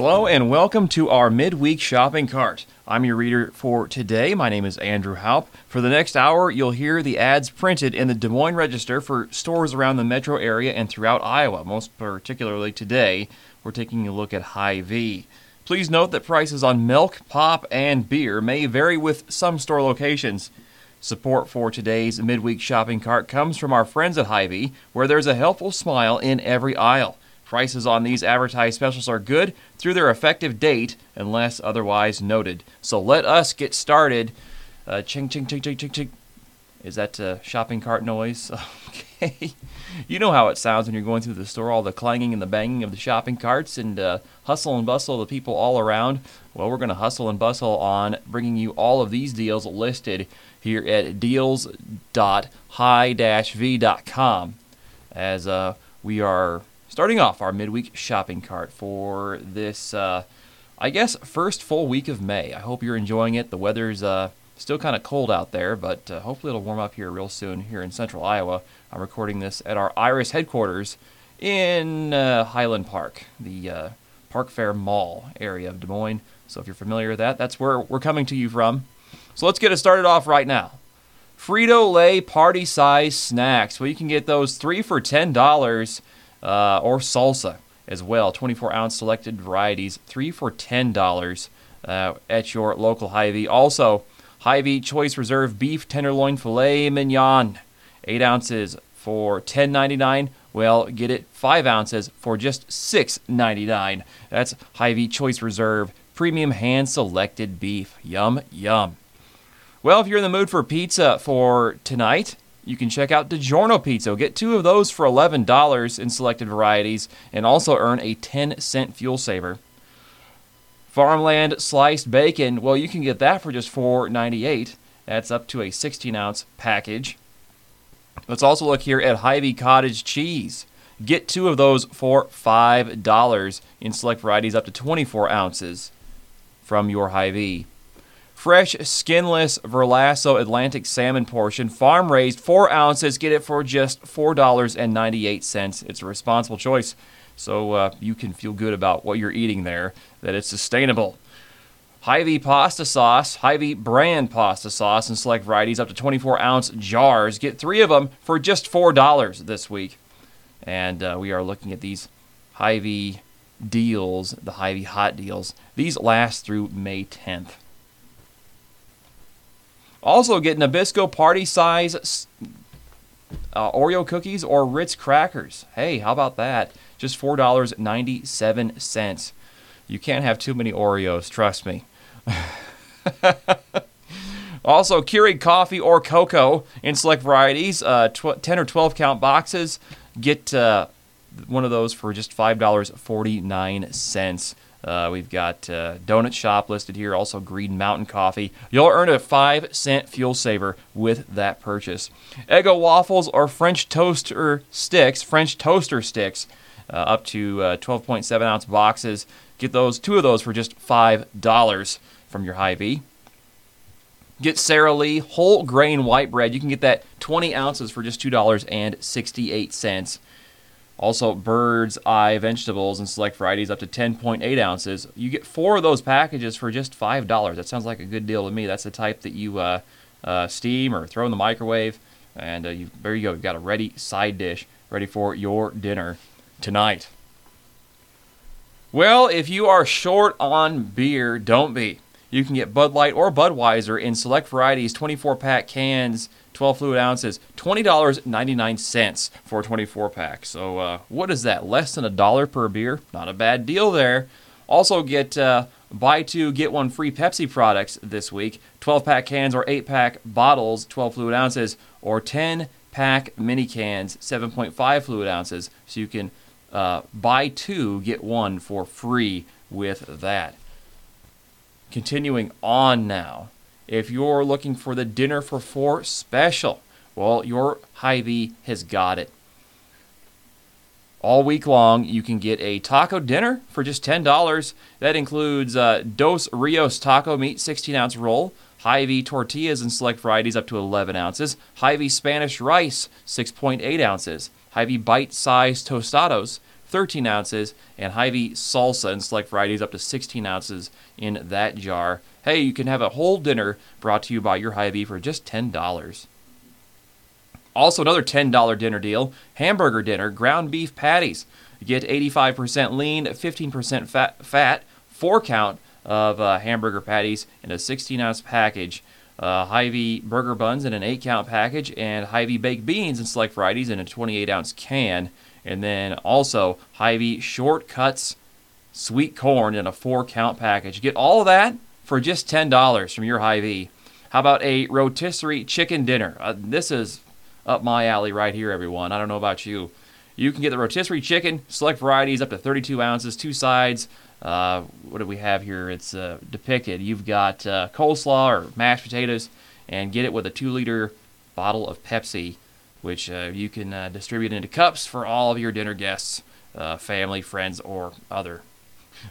Hello and welcome to our midweek shopping cart. I'm your reader for today. My name is Andrew Haupt. For the next hour, you'll hear the ads printed in the Des Moines Register for stores around the metro area and throughout Iowa. Most particularly today, we're taking a look at Hy-Vee. Please note that prices on milk, pop, and beer may vary with some store locations. Support for today's midweek shopping cart comes from our friends at Hy-Vee, where there's a helpful smile in every aisle. Prices on these advertised specials are good through their effective date, unless otherwise noted. So let us get started. Ching, ching, ching, ching, ching, ching. Is that shopping cart noise? Okay. You know how it sounds when you're going through the store, all the clanging and the banging of the shopping carts and hustle and bustle of the people all around. Well, we're going to hustle and bustle on bringing you all of these deals listed here at deals.hy-v.com as we are starting off our midweek shopping cart for this, I guess, first full week of May. I hope you're enjoying it. The weather's still kind of cold out there, but hopefully it'll warm up here real soon here in central Iowa. I'm recording this at our Iris headquarters in Highland Park, the Park Fair Mall area of Des Moines. So if you're familiar with that, that's where we're coming to you from. So let's get it started off right now. Frito-Lay party size snacks. Well, you can get those 3 for $10. Or salsa as well, 24-ounce selected varieties, 3 for $10 at your local Hy-Vee. Also, Hy-Vee Choice Reserve Beef Tenderloin Filet Mignon, 8 ounces for $10.99. Well, get it 5 ounces for just $6.99. That's Hy-Vee Choice Reserve Premium Hand Selected Beef. Yum, yum. Well, if you're in the mood for pizza for tonight, you can check out DiGiorno Pizza. Get 2 of those for $11 in selected varieties and also earn a 10-cent fuel saver. Farmland sliced bacon. Well, you can get that for just $4.98. That's up to a 16-ounce package. Let's also look here at Hy-Vee cottage cheese. Get 2 of those for $5 in select varieties up to 24 ounces from your Hy-Vee. Fresh, skinless Verlasso Atlantic salmon portion, farm-raised, 4 ounces. Get it for just $4.98. It's a responsible choice, so you can feel good about what you're eating there, that it's sustainable. Hy-Vee pasta sauce, Hy-Vee brand pasta sauce, and select varieties up to 24-ounce jars. Get 3 of them for just $4 this week. And we are looking at these Hy-Vee deals, the Hy-Vee hot deals. These last through May 10th. Also get Nabisco party-size Oreo cookies or Ritz crackers. Hey, how about that? Just $4.97. You can't have too many Oreos, trust me. Also, Keurig coffee or cocoa in select varieties, 10 or 12-count boxes. Get one of those for just $5.49. We've got Donut Shop listed here, also Green Mountain Coffee. You'll earn a 5-cent fuel saver with that purchase. Eggo waffles or French toaster sticks, up to 12.7-ounce boxes. Get those 2 of those for just $5 from your Hy-Vee. Get Sara Lee whole grain white bread. You can get that 20 ounces for just $2.68. Also, Bird's Eye vegetables and select varieties up to 10.8 ounces. You get 4 of those packages for just $5. That sounds like a good deal to me. That's the type that you steam or throw in the microwave. And there you go. You've got a ready side dish ready for your dinner tonight. Well, if you are short on beer, don't be. You can get Bud Light or Budweiser in select varieties, 24-pack cans, 12 fluid ounces, $20.99 for a 24-pack. So what is that, less than $1 per beer? Not a bad deal there. Also get buy 2, get 1 free Pepsi products this week, 12-pack cans or 8-pack bottles, 12 fluid ounces, or 10-pack mini cans, 7.5 fluid ounces. So you can buy 2, get 1 for free with that. Continuing on now, if you're looking for the Dinner for 4 special, well, your Hy-Vee has got it. All week long, you can get a taco dinner for just $10. That includes Dos Equis taco meat, 16-ounce roll, Hy-Vee tortillas in select varieties up to 11 ounces, Hy-Vee Spanish rice, 6.8 ounces, Hy-Vee bite-sized Tostitos, 13 ounces, and Hy-Vee salsa and select varieties up to 16 ounces in that jar. Hey, you can have a whole dinner brought to you by your Hy-Vee for just $10. Also, another $10 dinner deal, hamburger dinner, ground beef patties. You get 85% lean, 15% fat, 4-count of hamburger patties in a 16-ounce package. Hy-Vee burger buns in an 8-count package, and Hy-Vee baked beans and select varieties in a 28-ounce can. And then also Hy-Vee shortcuts sweet corn in a 4-count package. You get all of that for just $10 from your Hy-Vee. How about a rotisserie chicken dinner? This is up my alley right here, everyone. I don't know about you. You can get the rotisserie chicken, select varieties up to 32 ounces, 2 sides. What do we have here? It's depicted. You've got coleslaw or mashed potatoes, and get it with a 2-liter bottle of Pepsi, which you can distribute into cups for all of your dinner guests, family, friends, or other.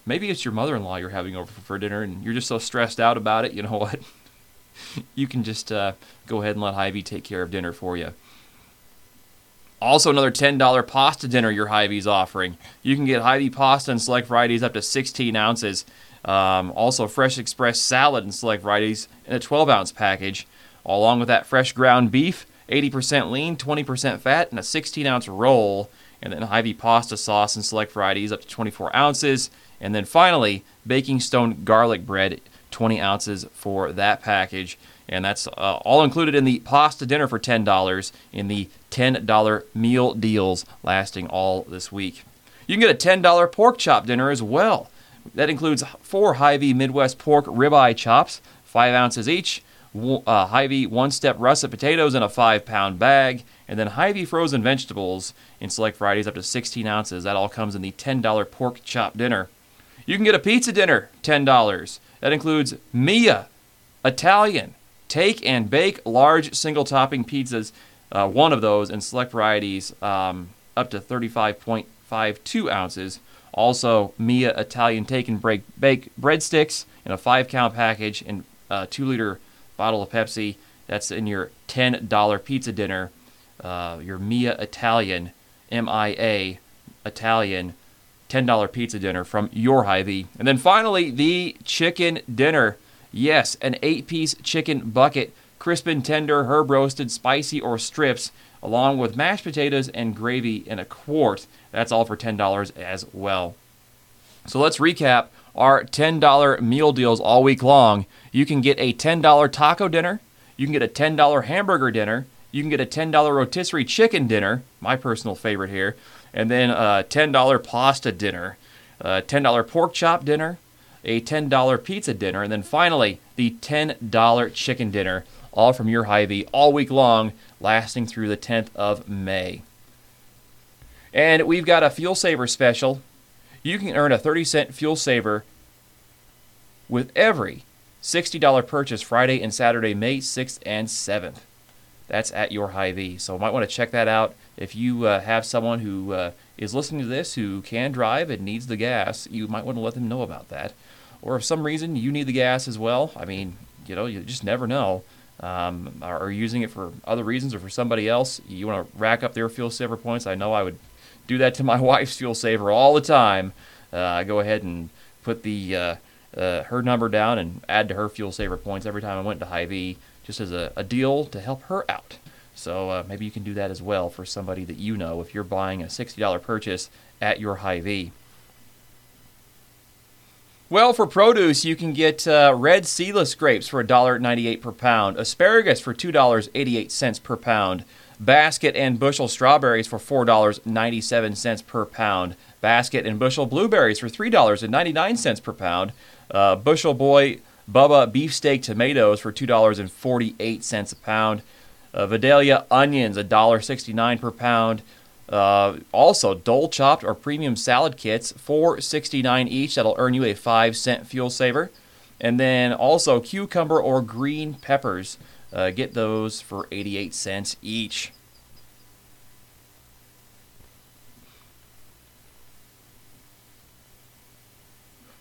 Maybe it's your mother-in-law you're having over for dinner, and you're just so stressed out about it, you know what? You can just go ahead and let Hy-Vee take care of dinner for you. Also, another $10 pasta dinner your Hy-Vee's offering. You can get Hy-Vee pasta and select varieties up to 16 ounces. Also, fresh express salad and select varieties in a 12-ounce package. Along with that fresh ground beef, 80% lean, 20% fat, and a 16-ounce roll. And then Hy-Vee pasta sauce and select varieties up to 24 ounces. And then finally, baking stone garlic bread, 20 ounces for that package. And that's all included in the pasta dinner for $10 in the $10 meal deals lasting all this week. You can get a $10 pork chop dinner as well. That includes 4 Hy-Vee Midwest pork ribeye chops, 5 ounces each, Hy-Vee one-step russet potatoes in a 5-pound bag, and then Hy-Vee frozen vegetables in select varieties up to 16 ounces. That all comes in the $10 pork chop dinner. You can get a pizza dinner, $10. That includes Mia Italian take and bake large single-topping pizzas, one of those, and select varieties up to 35.52 ounces. Also, Mia Italian take and bake breadsticks in a 5-count package and a 2-liter bottle of Pepsi. That's in your $10 pizza dinner, your Mia Italian, M-I-A, Italian, $10 pizza dinner from your Hy-Vee. And then finally, the chicken dinner. Yes, an 8-piece chicken bucket, crisp and tender, herb-roasted, spicy, or strips, along with mashed potatoes and gravy in a quart. That's all for $10 as well. So let's recap our $10 meal deals all week long. You can get a $10 taco dinner. You can get a $10 hamburger dinner. You can get a $10 rotisserie chicken dinner, my personal favorite here, and then a $10 pasta dinner, a $10 pork chop dinner, a $10 pizza dinner, and then finally, the $10 chicken dinner, all from your Hy-Vee, all week long, lasting through the 10th of May. And we've got a fuel saver special. You can earn a 30-cent fuel saver with every $60 purchase Friday and Saturday, May 6th and 7th. That's at your Hy-Vee, so you might want to check that out. If you have someone who is listening to this who can drive and needs the gas, you might want to let them know about that. Or if some reason you need the gas as well, I mean, you know, you just never know. Or using it for other reasons or for somebody else, you want to rack up their fuel saver points. I know I would do that to my wife's fuel saver all the time. Go ahead and put the her number down and add to her fuel saver points every time I went to Hy-Vee, just as a deal to help her out. So maybe you can do that as well for somebody that you know if you're buying a $60 purchase at your Hy-Vee. Well, for produce, you can get red seedless grapes for $1.98 per pound, asparagus for $2.88 per pound, basket and bushel strawberries for $4.97 per pound, basket and bushel blueberries for $3.99 per pound, bushel boy Bubba beefsteak tomatoes for $2.48 a pound. Vidalia onions, $1.69 per pound. Also, dole chopped or premium salad kits, $4.69 each. That'll earn you a 5-cent fuel saver. And then also cucumber or green peppers. Get those for 88 cents each.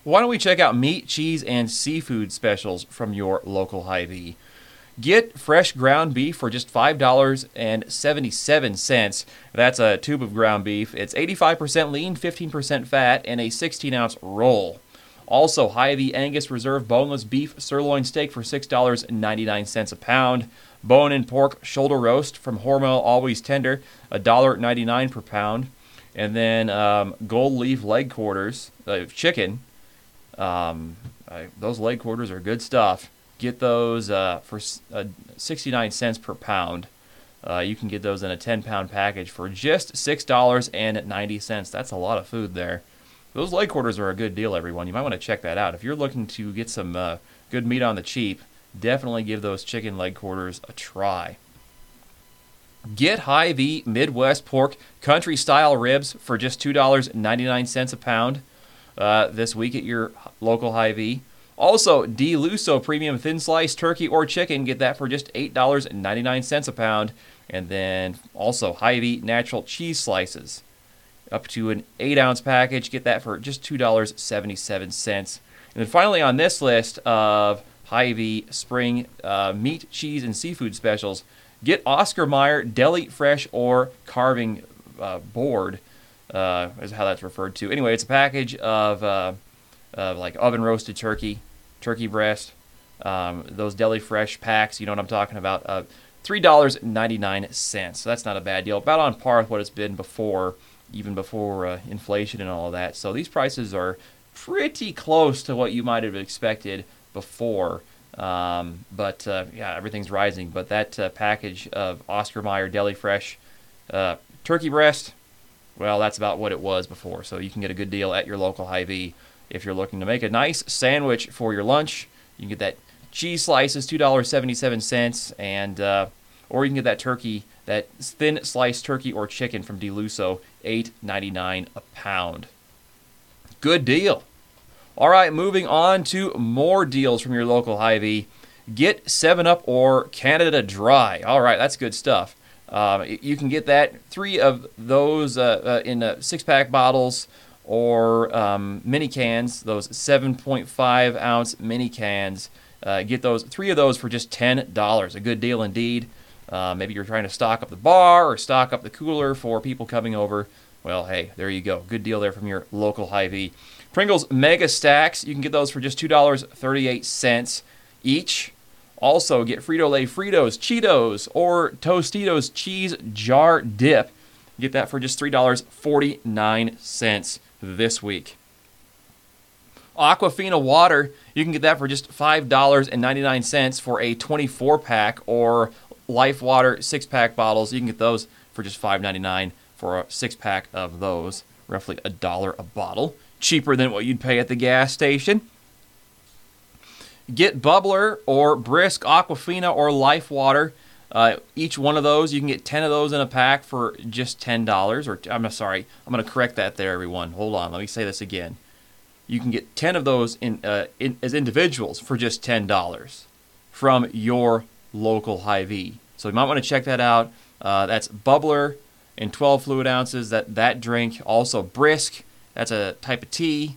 Why don't we check out meat, cheese, and seafood specials from your local Hy-Vee? Get fresh ground beef for just $5.77. That's a tube of ground beef. It's 85% lean, 15% fat, and a 16-ounce roll. Also, Hy-Vee Angus Reserve boneless beef sirloin steak for $6.99 a pound. Bone-in pork shoulder roast from Hormel Always Tender, $1.99 per pound. And then gold leaf leg quarters of chicken. Those leg quarters are good stuff. Get those for 69 cents per pound. You can get those in a 10-pound package for just $6.90. That's a lot of food there. Those leg quarters are a good deal, everyone. You might want to check that out. If you're looking to get some good meat on the cheap, definitely give those chicken leg quarters a try. Get Hy-Vee Midwest Pork Country-Style Ribs for just $2.99 a pound this week at your local Hy-Vee. Also, DeLusso Premium Thin Slice Turkey or Chicken. Get that for just $8.99 a pound. And then also Hy-Vee Natural Cheese Slices. Up to an 8-ounce package. Get that for just $2.77. And then finally on this list of Hy-Vee Spring Meat, Cheese, and Seafood Specials, get Oscar Mayer Deli Fresh or Carving Board, is how that's referred to. Anyway, it's a package of like oven-roasted turkey, turkey breast, those Deli Fresh packs, you know what I'm talking about, $3.99. So that's not a bad deal. About on par with what it's been before, even before inflation and all that. So these prices are pretty close to what you might have expected before. Yeah, everything's rising. But that package of Oscar Mayer Deli Fresh turkey breast, well, that's about what it was before. So you can get a good deal at your local Hy-Vee. If you're looking to make a nice sandwich for your lunch, you can get that cheese slices, $2.77, and or you can get that turkey, that thin sliced turkey or chicken from DeLusso, $8.99 a pound. Good deal. All right, moving on to more deals from your local Hy-Vee. Get 7-Up or Canada Dry. All right, that's good stuff. You can get that, 3 of those in 6-pack bottles, or mini cans, those 7.5-ounce mini cans. Get those 3 of those for just $10. A good deal indeed. Maybe you're trying to stock up the bar or stock up the cooler for people coming over. Well, hey, there you go. Good deal there from your local Hy-Vee. Pringles Mega Stacks, you can get those for just $2.38 each. Also, get Frito-Lay Fritos, Cheetos, or Tostitos Cheese Jar Dip. Get that for just $3.49 this week. Aquafina Water, you can get that for just $5.99 for a 24-pack, or Life Water 6-pack bottles. You can get those for just $5.99 for a 6-pack of those, roughly $1 a bottle. Cheaper than what you'd pay at the gas station. Get Bubbler or Brisk, Aquafina, or Life Water. Each one of those, you can get 10 of those in a pack for just $10. Or I'm sorry, I'm going to correct that there, everyone. Hold on, let me say this again. You can get 10 of those in as individuals for just $10 from your local Hy-Vee. So you might want to check that out. That's Bubbler in 12 fluid ounces, that drink. Also Brisk, that's a type of tea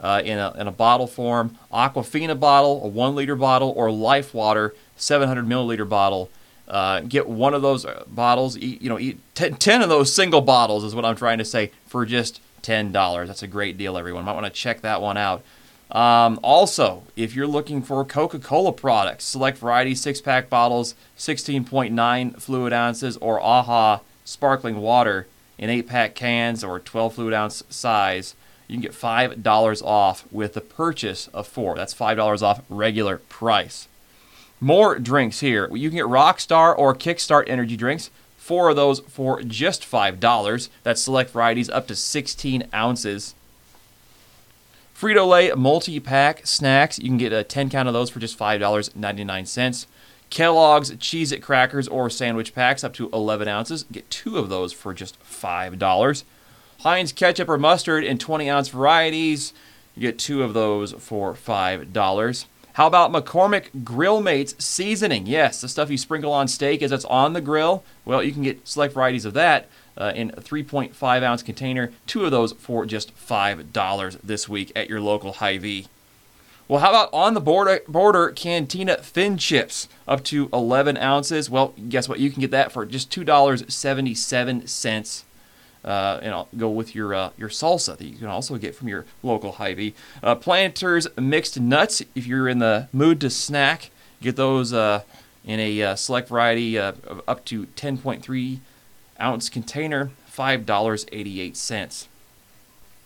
in a bottle form. Aquafina bottle, a 1-liter bottle, or Life Water 700 milliliter bottle. Get one of those bottles, eat 10 of those single bottles is what I'm trying to say, for just $10. That's a great deal, everyone. Might want to check that one out. Also, if you're looking for Coca-Cola products, select variety 6-pack bottles, 16.9 fluid ounces, or AHA sparkling water in 8-pack cans or 12 fluid ounce size, you can get $5 off with the purchase of 4. That's $5 off regular price. More drinks here. You can get Rockstar or Kickstart energy drinks. 4 of those for just $5. That's select varieties up to 16 ounces. Frito-Lay multi-pack snacks. You can get a 10-count of those for just $5.99. Kellogg's Cheez-It crackers or sandwich packs up to 11 ounces. Get 2 of those for just $5. Heinz ketchup or mustard in 20-ounce varieties. You get 2 of those for $5. How about McCormick Grill Mates seasoning? Yes, the stuff you sprinkle on steak as it's on the grill. Well, you can get select varieties of that in a 3.5-ounce container. 2 of those for just $5 this week at your local Hy-Vee. Well, how about on the border Cantina Thin Chips, up to 11 ounces? Well, guess what? You can get that for just $2.77. And I'll go with your salsa that you can also get from your local Hy-Vee. Planters Mixed Nuts, if you're in the mood to snack, get those in a select variety of up to 10.3 ounce container, $5.88.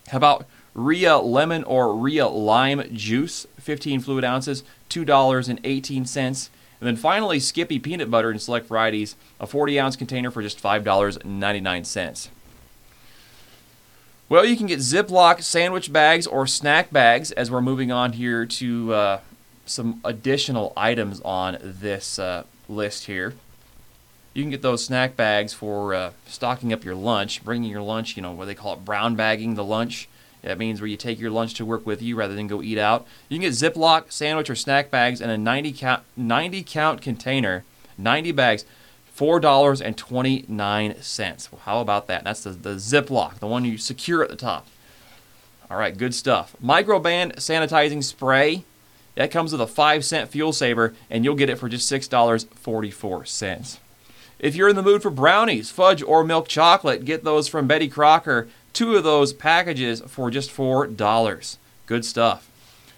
How about Ria Lemon or Ria Lime Juice, 15 fluid ounces, $2.18. And then finally, Skippy Peanut Butter in select varieties, a 40-ounce container for just $5.99. Well, you can get Ziploc sandwich bags or snack bags as we're moving on here to some additional items on this list here. You can get those snack bags for stocking up your lunch, bringing your lunch, you know, what they call it, brown bagging the lunch. That means where you take your lunch to work with you rather than go eat out. You can get Ziploc sandwich or snack bags in a 90-count container, 90 bags. $4.29. Well, how about that? That's the Ziploc, the one you secure at the top. All right, good stuff. Microband sanitizing spray. That comes with a 5-cent fuel saver, and you'll get it for just $6.44. If you're in the mood for brownies, fudge, or milk chocolate, get those from Betty Crocker. 2 of those packages for just $4. Good stuff.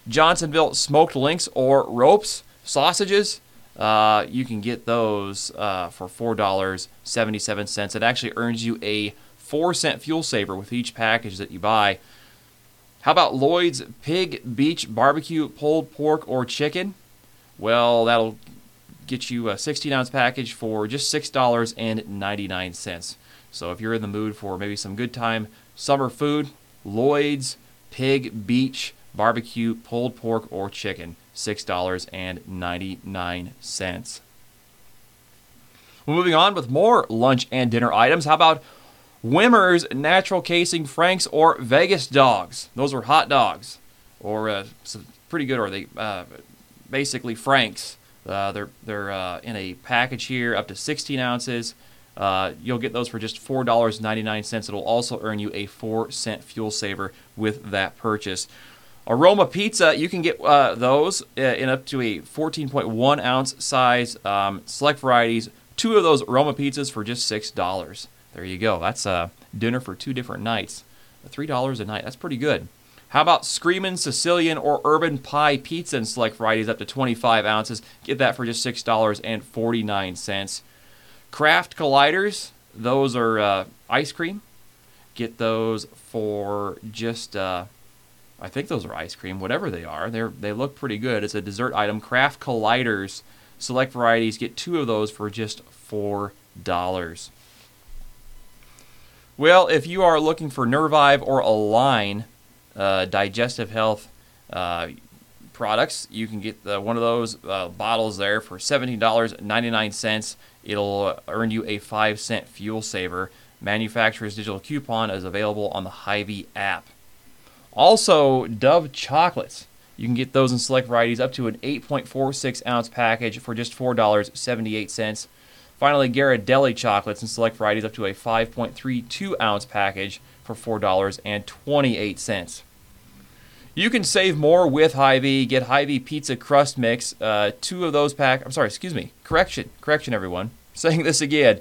Johnsonville smoked links or ropes, sausages. You can get those for $4.77. It actually earns you a 4-cent fuel saver with each package that you buy. How about Lloyd's Pig Beach Barbecue Pulled Pork or Chicken? Well, that'll get you a 16-ounce package for just $6.99. So if you're in the mood for maybe some good time summer food, Lloyd's Pig Beach Barbecue Pulled Pork or Chicken. $6.99. We're moving on with more lunch and dinner items. How about Wimmer's Natural Casing Franks or Vegas Dogs? Those are hot dogs, or some pretty good. Or they basically Franks. They're in a package here, up to 16 ounces. You'll get those for just $4.99. It'll also earn you a 4-cent fuel saver with that purchase. Aroma Pizza, you can get those in up to a 14.1-ounce size, select varieties. 2 of those Aroma Pizzas for just $6. There you go. That's dinner for 2 different nights. $3 a night. That's pretty good. How about Screamin' Sicilian or Urban Pie Pizza in select varieties up to 25 ounces? Get that for just $6.49. Kraft Colliders, those are ice cream. Get those for just... I think those are ice cream, whatever they are. They look pretty good. It's a dessert item. Kraft Colliders, select varieties. Get 2 of those for just $4. Well, if you are looking for Nervive or Align digestive health products, you can get one of those bottles there for $17.99. It'll earn you a 5-cent fuel saver. Manufacturer's digital coupon is available on the Hy-Vee app. Also, Dove chocolates. You can get those in select varieties up to an 8.46-ounce package for just $4.78. Finally, Ghirardelli chocolates in select varieties up to a 5.32-ounce package for $4.28. You can save more with Hy-Vee. Get Hy-Vee Pizza Crust Mix. 2 of those pack... I'm sorry, excuse me. Correction, everyone. Saying this again.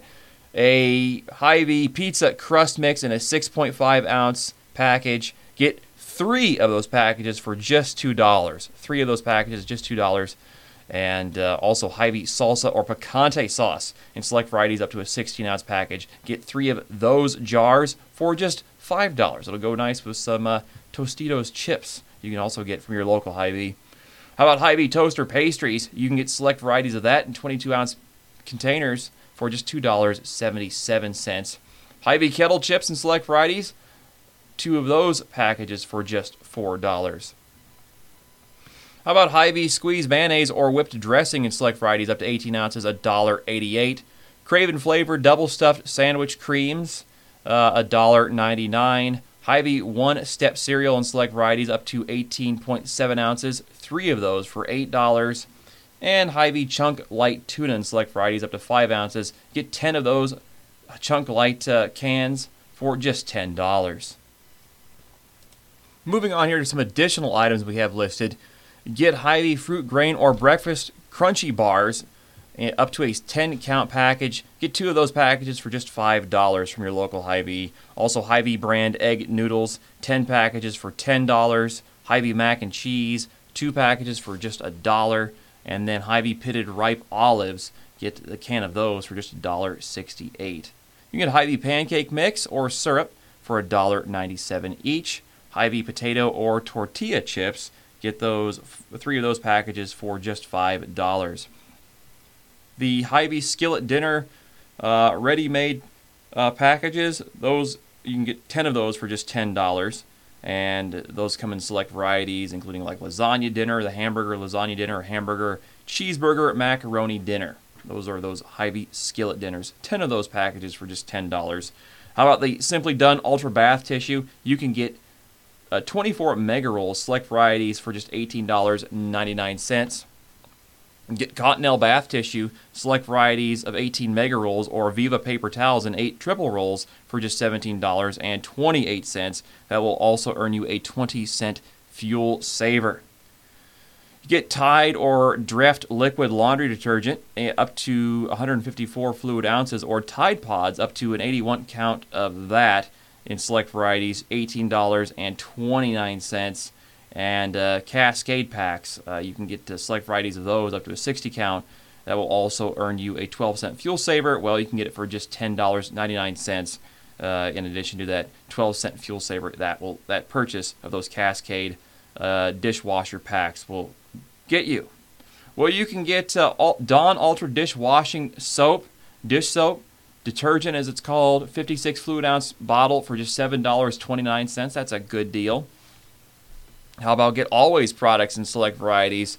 A Hy-Vee Pizza Crust Mix in a 6.5-ounce package. Get 3 of those packages for just $2. 3 of those packages, just $2. And also Hy-Vee salsa or picante sauce in select varieties up to a 16-ounce package. Get 3 of those jars for just $5. It'll go nice with some Tostitos chips you can also get from your local Hy-Vee. How about Hy-Vee toaster pastries? You can get select varieties of that in 22-ounce containers for just $2.77. Hy-Vee kettle chips in select varieties. 2 of those packages for just $4. How about Hy-Vee squeeze mayonnaise or whipped dressing in select varieties up to 18 ounces, $1.88. Craven flavored double stuffed sandwich creams, $1.99. Hy-Vee one-step cereal in select varieties up to 18.7 ounces, 3 of those for $8. And Hy-Vee chunk light tuna in select varieties up to 5 ounces. Get 10 of those chunk light cans for just $10. Moving on here to some additional items we have listed. Get Hy-Vee fruit, grain, or breakfast crunchy bars up to a 10-count package. Get two of those packages for just $5 from your local Hy-Vee. Also, Hy-Vee brand egg noodles, 10 packages for $10. Hy-Vee mac and cheese, two packages for just $1. And then Hy-Vee pitted ripe olives. Get a can of those for just $1.68. You can get Hy-Vee pancake mix or syrup for $1.97 each. Hy-Vee potato or tortilla chips. Get those three of those packages for just $5. The Hy-Vee skillet dinner ready-made packages, those you can get 10 of those for just $10. And those come in select varieties, including like lasagna dinner, the hamburger lasagna dinner, hamburger cheeseburger macaroni dinner. Those are those Hy-Vee skillet dinners. 10 of those packages for just $10. How about the Simply Done Ultra Bath Tissue? You can get 24 mega rolls, select varieties, for just $18.99. Get Cottonelle Bath Tissue, select varieties of 18 mega rolls, or Viva Paper Towels in 8 triple rolls for just $17.28. That will also earn you a 20-cent fuel saver. Get Tide or Dreft liquid laundry detergent up to 154 fluid ounces, or Tide Pods up to an 81 count of that in select varieties, $18.29. And Cascade packs, you can get select varieties of those up to a 60 count. That will also earn you a 12-cent fuel saver. Well, you can get it for just $10.99 in addition to that 12-cent fuel saver. That purchase of those Cascade dishwasher packs will get you. Well, you can get Dawn Ultra dishwashing soap, dish soap, detergent as it's called, 56 fluid ounce bottle for just $7.29. That's a good deal. How about get Always products in select varieties?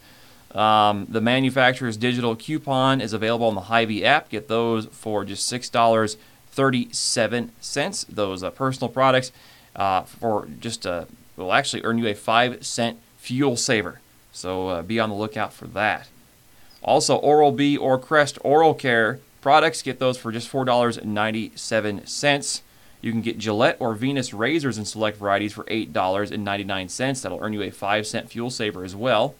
The manufacturer's digital coupon is available on the Hy-Vee app. Get those for just $6.37. Those personal products for just will actually earn you a 5-cent fuel saver. So be on the lookout for that. Also, Oral-B or Crest Oral Care products, get those for just $4.97. You can get Gillette or Venus razors in select varieties for $8.99. That'll earn you a 5-cent fuel saver as well.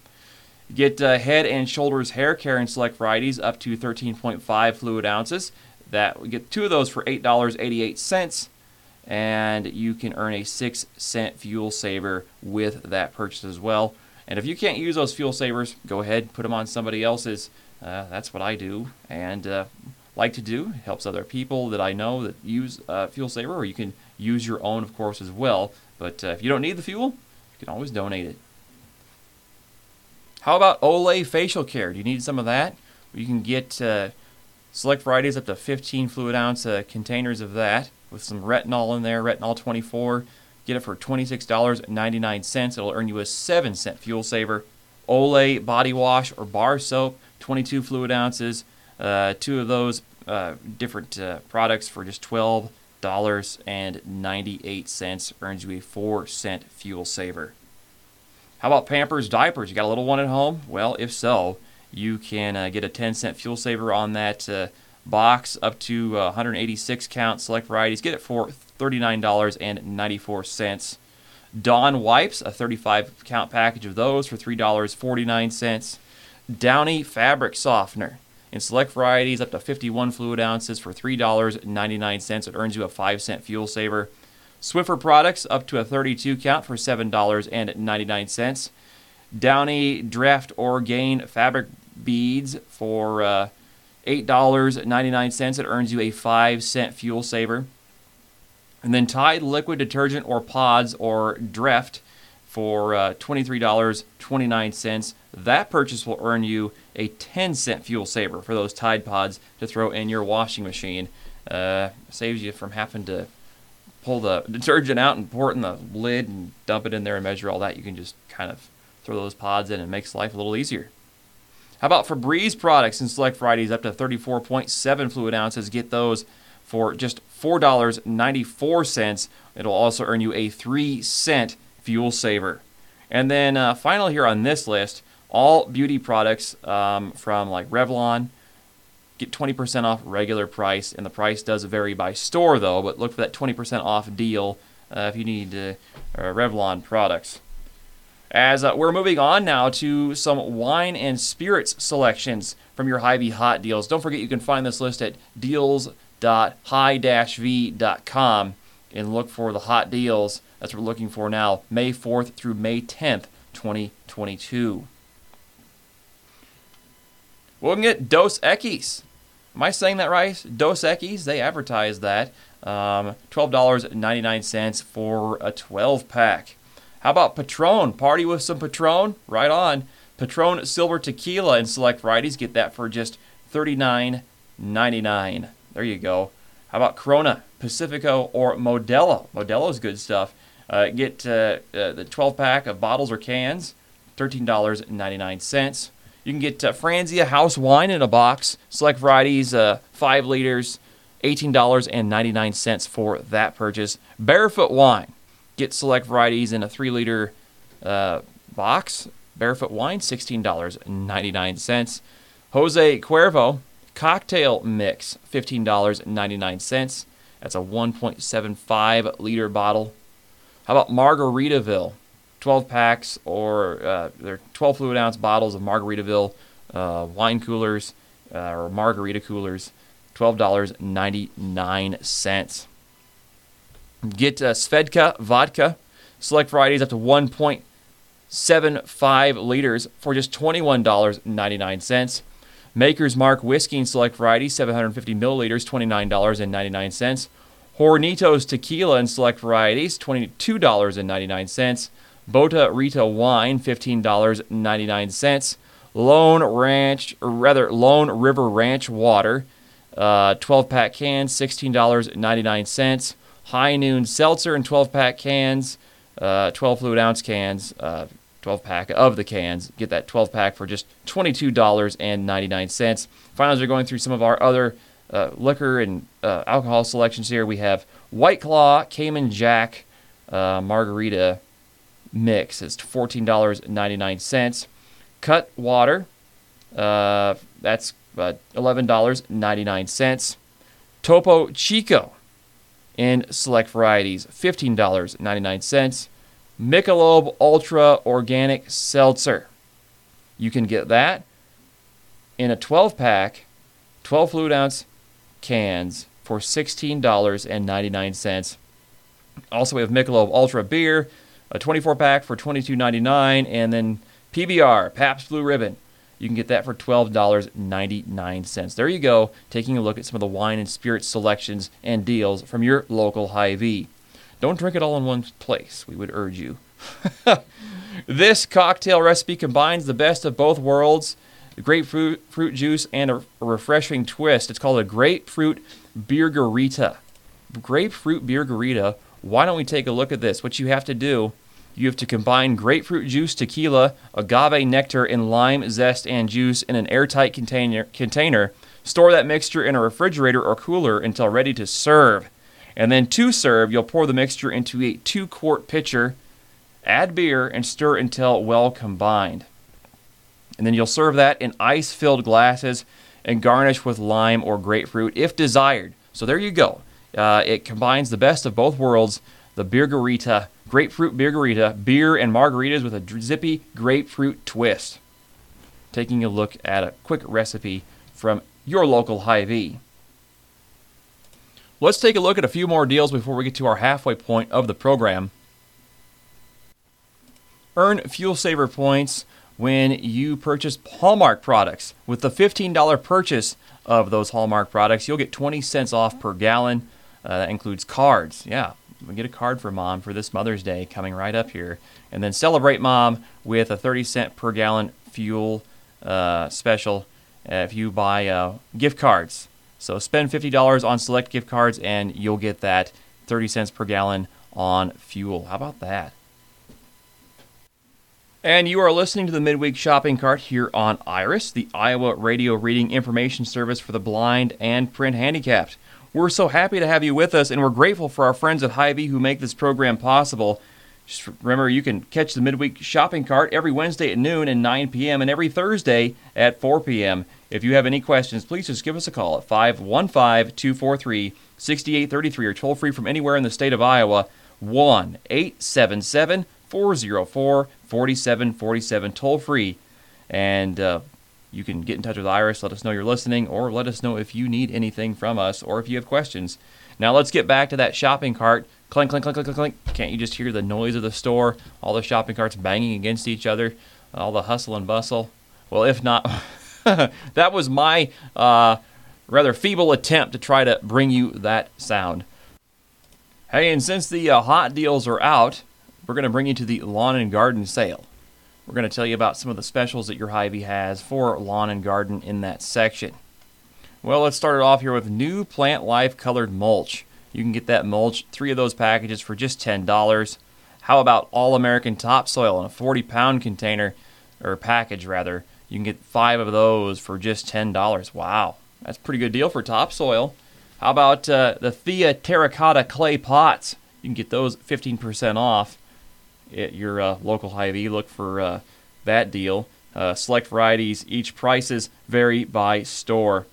Get Head and Shoulders hair care in select varieties up to 13.5 fluid ounces. That get two of those for $8.88. And you can earn a 6-cent fuel saver with that purchase as well. And if you can't use those fuel savers, go ahead, put them on somebody else's. That's what I do and like to do. It helps other people that I know that use fuel saver, or you can use your own, of course, as well. But if you don't need the fuel, you can always donate it. How about Olay facial care? Do you need some of that? You can get select varieties up to 15 fluid ounce containers of that, with some retinol in there, retinol 24. Get it for $26.99. It'll earn you a 7-cent fuel saver. Olay body wash or bar soap, 22 fluid ounces. Two of those different products for just $12.98. Earns you a 4-cent fuel saver. How about Pampers diapers? You got a little one at home? Well, if so, you can get a 10-cent fuel saver on that box up to 186 count select varieties. Get it for $39.94. Dawn wipes, a 35 count package of those for $3.49. Downy fabric softener in select varieties up to 51 fluid ounces for $3.99. It earns you a 5-cent fuel saver. Swiffer products up to a 32 count for $7.99. Downy Draft or Gain fabric beads for $8.99. It earns you a 5-cent fuel saver. And then Tide liquid detergent or pods or Dreft for $23.29. That purchase will earn you a 10-cent fuel saver for those Tide Pods to throw in your washing machine. Saves you from having to pull the detergent out and pour it in the lid and dump it in there and measure all that. You can just kind of throw those pods in and it makes life a little easier. How about Febreze products in select varieties up to 34.7 fluid ounces? Get those for just $4.94. It'll also earn you a 3-cent fuel saver. And then final here on this list, all beauty products from like Revlon, get 20% off regular price. And the price does vary by store, though, but look for that 20% off deal if you need Revlon products. As we're moving on now to some wine and spirits selections from your Hy-Vee Hot Deals. Don't forget you can find this list at deals.hy-v.com and look for the Hot Deals. That's what we're looking for now, May 4th through May 10th, 2022. We're looking at Dos Equis. Am I saying that right? Dos Equis, they advertise that. $12.99 for a 12-pack. How about Patron? Party with some Patron? Right on. Patron Silver Tequila in select varieties. Get that for just $39.99. There you go. How about Corona, Pacifico, or Modelo? Modelo's good stuff. Get the 12-pack of bottles or cans, $13.99. You can get Franzia House Wine in a box. Select varieties, 5 liters, $18.99 for that purchase. Barefoot Wine. Get select varieties in a 3-liter box. Barefoot Wine, $16.99. Jose Cuervo Cocktail Mix, $15.99. That's a 1.75-liter bottle. How about Margaritaville? 12 packs or they're 12 fluid ounce bottles of Margaritaville wine coolers or margarita coolers, $12.99. Get Svedka vodka, select varieties up to 1.75 liters for just $21.99. Maker's Mark whiskey and select varieties, 750 milliliters, $29.99. Hornitos tequila and select varieties, $22.99. Bota Rita wine, $15.99. Lone River Ranch water, 12-pack cans, $16.99. High Noon seltzer in 12-pack cans, 12 fluid ounce cans, 12-pack of the cans. Get that 12-pack for just $22.99. Finally, we're going through some of our other liquor and alcohol selections here. We have White Claw Cayman Jack Margarita Mix. It's $14.99. Cut water. That's $11.99. Topo Chico in select varieties, $15.99. Michelob Ultra Organic Seltzer. You can get that in a 12-pack, 12 fluid ounce cans for $16.99. Also, we have Michelob Ultra Beer, a 24-pack for $22.99, and then PBR, Pabst Blue Ribbon. You can get that for $12.99. There you go, taking a look at some of the wine and spirit selections and deals from your local Hy-Vee. Don't drink it all in one place. We would urge you. This cocktail recipe combines the best of both worlds, grapefruit juice and a refreshing twist. It's called a grapefruit beergarita. Grapefruit beergarita. Why don't we take a look at this? What you have to do, you have to combine grapefruit juice, tequila, agave nectar, and lime zest and juice in an airtight container. Store that mixture in a refrigerator or cooler until ready to serve. And then to serve, you'll pour the mixture into a 2-quart pitcher, add beer, and stir until well combined. And then you'll serve that in ice-filled glasses and garnish with lime or grapefruit if desired. So there you go. It combines the best of both worlds, the beergarita, grapefruit beergarita, beer and margaritas with a zippy grapefruit twist. Taking a look at a quick recipe from your local Hy-Vee. Let's take a look at a few more deals before we get to our halfway point of the program. Earn fuel saver points when you purchase Hallmark products. With the $15 purchase of those Hallmark products, you'll get 20 cents off per gallon. That includes cards. Yeah, we get a card for Mom for this Mother's Day coming right up here. And then celebrate Mom with a 30-cent per gallon fuel special if you buy gift cards. So spend $50 on select gift cards and you'll get that 30 cents per gallon on fuel. How about that? And you are listening to the Midweek Shopping Cart here on IRIS, the Iowa Radio Reading Information Service for the Blind and Print Handicapped. We're so happy to have you with us, and we're grateful for our friends at Hy-Vee who make this program possible. Just remember, you can catch the Midweek Shopping Cart every Wednesday at noon and 9 p.m. and every Thursday at 4 p.m. If you have any questions, please just give us a call at 515-243-6833 or toll free from anywhere in the state of Iowa, 1-877-515-243-6833. 404-4747 toll free. And you can get in touch with Iris, let us know you're listening, or let us know if you need anything from us or if you have questions. Now let's get back to that shopping cart. Clink, clink, clink, clink, clink. Can't you just hear the noise of the store? All the shopping carts banging against each other, all the hustle and bustle. Well, if not, that was my rather feeble attempt to try to bring you that sound. Hey, and since the hot deals are out, we're going to bring you to the lawn and garden sale. We're going to tell you about some of the specials that your Hy-Vee has for lawn and garden in that section. Well, let's start it off here with New Plant Life Colored Mulch. You can get that mulch, 3 of those packages for just $10. How about All-American Topsoil in a 40-pound container, or package rather? You can get 5 of those for just $10. Wow, that's a pretty good deal for topsoil. How about the Thea Terracotta Clay Pots? You can get those 15% off at your local Hy-Vee. Look for that deal. Select varieties, each prices vary by store.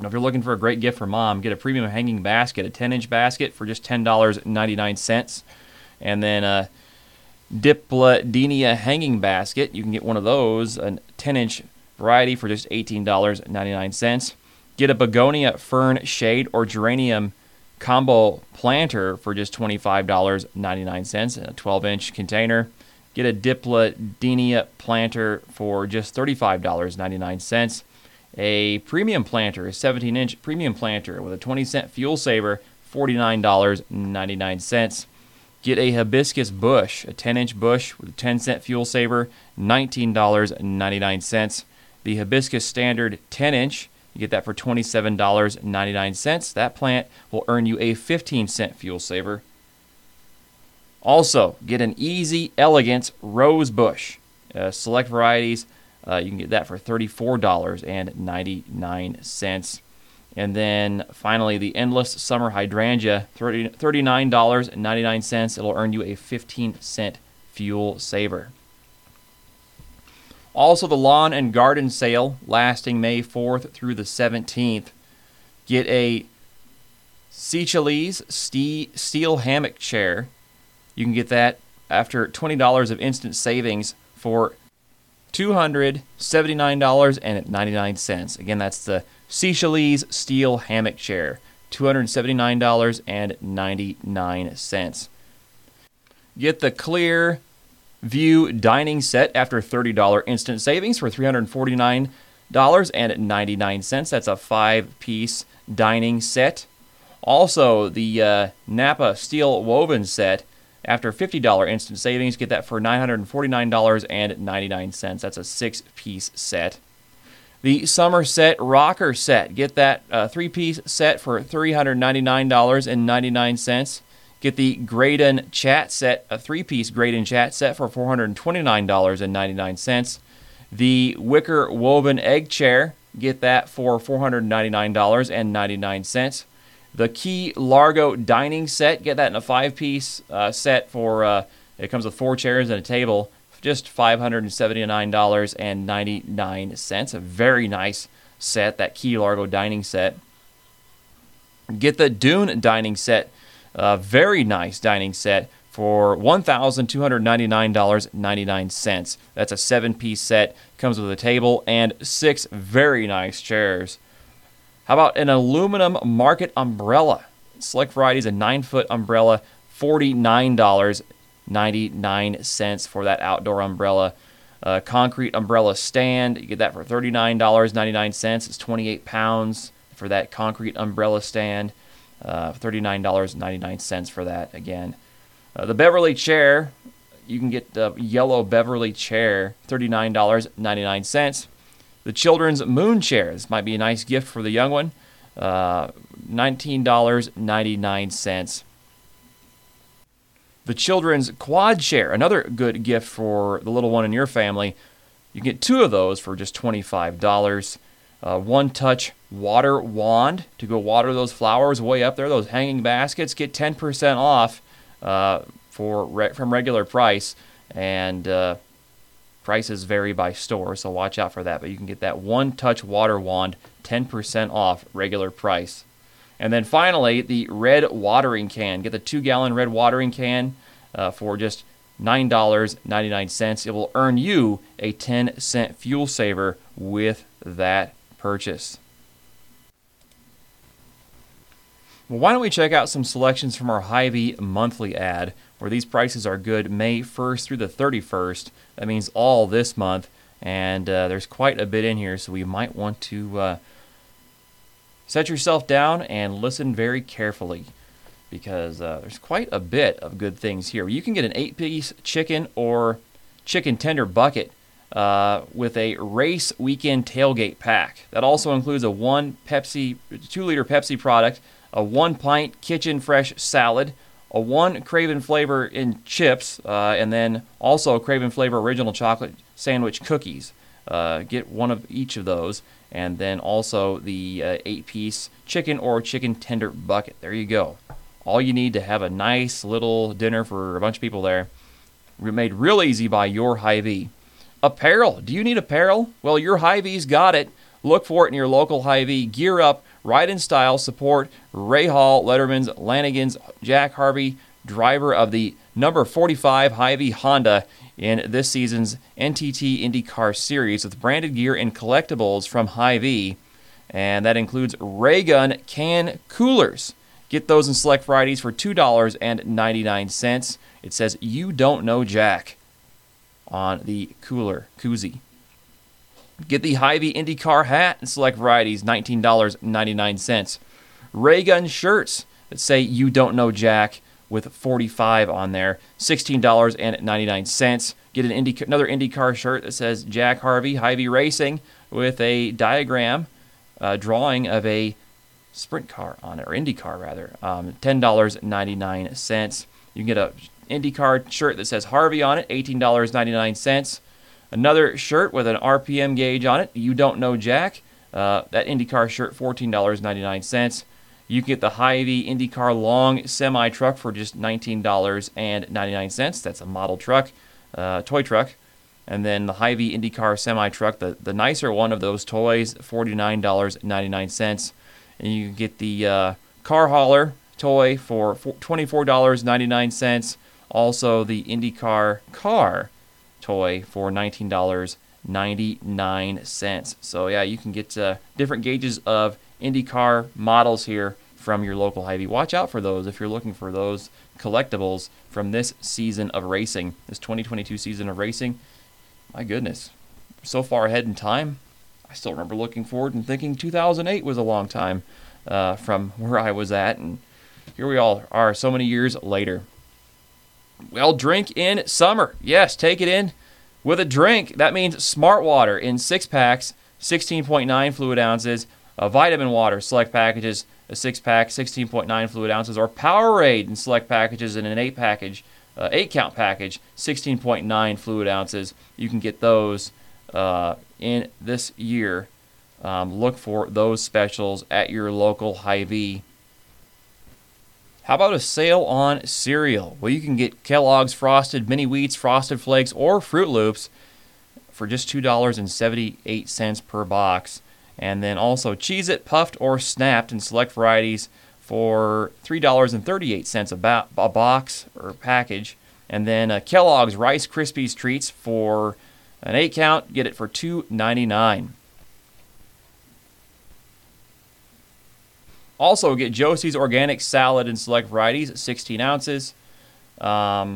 Now, if you're looking for a great gift for mom, get a premium hanging basket, a 10-inch basket for just $10.99. And then a Dipladenia hanging basket. You can get one of those, a 10-inch variety for just $18.99. Get a begonia fern shade or geranium combo planter for just $25.99 in a 12-inch container. Get a Dipladenia planter for just $35.99. A premium planter, a 17-inch premium planter with a 20-cent fuel saver, $49.99. Get a hibiscus bush, a 10-inch bush with a 10-cent fuel saver, $19.99. The hibiscus standard 10-inch, you get that for $27.99. That plant will earn you a 15-cent fuel saver. Also, get an Easy Elegance rose bush. Select varieties, you can get that for $34.99. And then finally, the Endless Summer Hydrangea, $39.99. It'll earn you a 15-cent fuel saver. Also, the lawn and garden sale lasting May 4th through the 17th. Get a Seychelles steel hammock chair. You can get that after $20 of instant savings for $279.99. Again, that's the Seychelles steel hammock chair, $279.99. Get the Clear View dining set after $30 instant savings for $349.99. That's a 5-piece dining set. Also, the Napa steel woven set after $50 instant savings. Get that for $949.99. That's a 6-piece set. The summer set rocker set. Get that 3-piece set for $399.99. Get the Graydon chat set, a 3-piece Graydon chat set for $429.99. The wicker woven egg chair. Get that for $499.99. The Key Largo dining set. Get that in a 5-piece set for, it comes with 4 chairs and a table, just $579.99. A very nice set, that Key Largo dining set. Get the Dune dining set. A very nice dining set for $1,299.99. That's a 7-piece set. Comes with a table and 6 very nice chairs. How about an aluminum market umbrella? Select varieties, a 9-foot umbrella, $49.99 for that outdoor umbrella. Concrete umbrella stand, you get that for $39.99. It's 28 pounds for that concrete umbrella stand. $39.99 for that again. The Beverly chair, you can get the yellow Beverly chair, $39.99. The children's moon chair, this might be a nice gift for the young one, $19.99. The children's quad chair, another good gift for the little one in your family. You can get 2 of those for just $25. One-touch water wand to go water those flowers way up there. Those hanging baskets, get 10% off from regular price, and prices vary by store, so watch out for that. But you can get that one-touch water wand, 10% off regular price. And then finally, the red watering can. Get the 2-gallon red watering can for just $9.99. It will earn you a 10-cent fuel saver with that purchase. Well, why don't we check out some selections from our Hy-Vee monthly ad, where these prices are good May 1st through the 31st. That means all this month, and there's quite a bit in here, so you might want to set yourself down and listen very carefully, because there's quite a bit of good things here. You can get an 8-piece chicken or chicken tender bucket with a race weekend tailgate pack. That also includes a 2-liter Pepsi product, a 1-pint kitchen fresh salad, a 1 Craven flavor in chips, and then also Craven flavor original chocolate sandwich cookies. Get one of each of those, and then also the 8-piece chicken or chicken tender bucket. There you go. All you need to have a nice little dinner for a bunch of people there. Made real easy by your Hy-Vee. Apparel. Do you need apparel? Well, your Hy-Vee's got it. Look for it in your local Hy-Vee. Gear up, ride in style, support Ray Hall, Letterman's, Lanigan's, Jack Harvey, driver of the number 45 Hy-Vee Honda in this season's NTT IndyCar Series with branded gear and collectibles from Hy-Vee. And that includes Ray Gun can coolers. Get those in select varieties for $2.99. It says, "You don't know Jack" on the cooler koozie. Get the Hy-Vee IndyCar hat in select varieties, $19.99. Raygun shirts that say, "You don't know Jack" with 45 on there, $16.99. Get another IndyCar shirt that says Jack Harvey, Hy-Vee Racing, with a diagram, drawing of a sprint car on it, or IndyCar rather, $10.99. You can get a IndyCar shirt that says Harvey on it, $18.99. Another shirt with an RPM gauge on it, "You don't know Jack," that IndyCar shirt, $14.99. You can get the Hy-Vee IndyCar long semi truck for just $19.99. That's a model truck, toy truck. And then the Hy-Vee IndyCar semi truck, the nicer one of those toys, $49.99. And you can get the car hauler toy for $24.99. Also, the IndyCar car toy for $19.99. So, yeah, you can get different gauges of IndyCar models here from your local Hy-Vee. Watch out for those if you're looking for those collectibles from this season of racing, this 2022 season of racing. My goodness, so far ahead in time. I still remember looking forward and thinking 2008 was a long time from where I was at, and here we all are so many years later. Well, drink in summer. Yes, take it in with a drink. That means Smart Water in 6-packs, 16.9 fluid ounces, Vitamin Water, select packages, a 6-pack, 16.9 fluid ounces, or Powerade in select packages in an 8-count package, 16.9 fluid ounces. You can get those in this year. Look for those specials at your local Hy-Vee. How about a sale on cereal? Well, you can get Kellogg's Frosted Mini Wheats, Frosted Flakes, or Fruit Loops for just $2.78 per box. And then also Cheez-It Puffed or Snapped in select varieties for $3.38 a box or package. And then Kellogg's Rice Krispies Treats for an 8-count, get it for $2.99. Also, get Josie's Organic Salad in select varieties, 16 ounces. All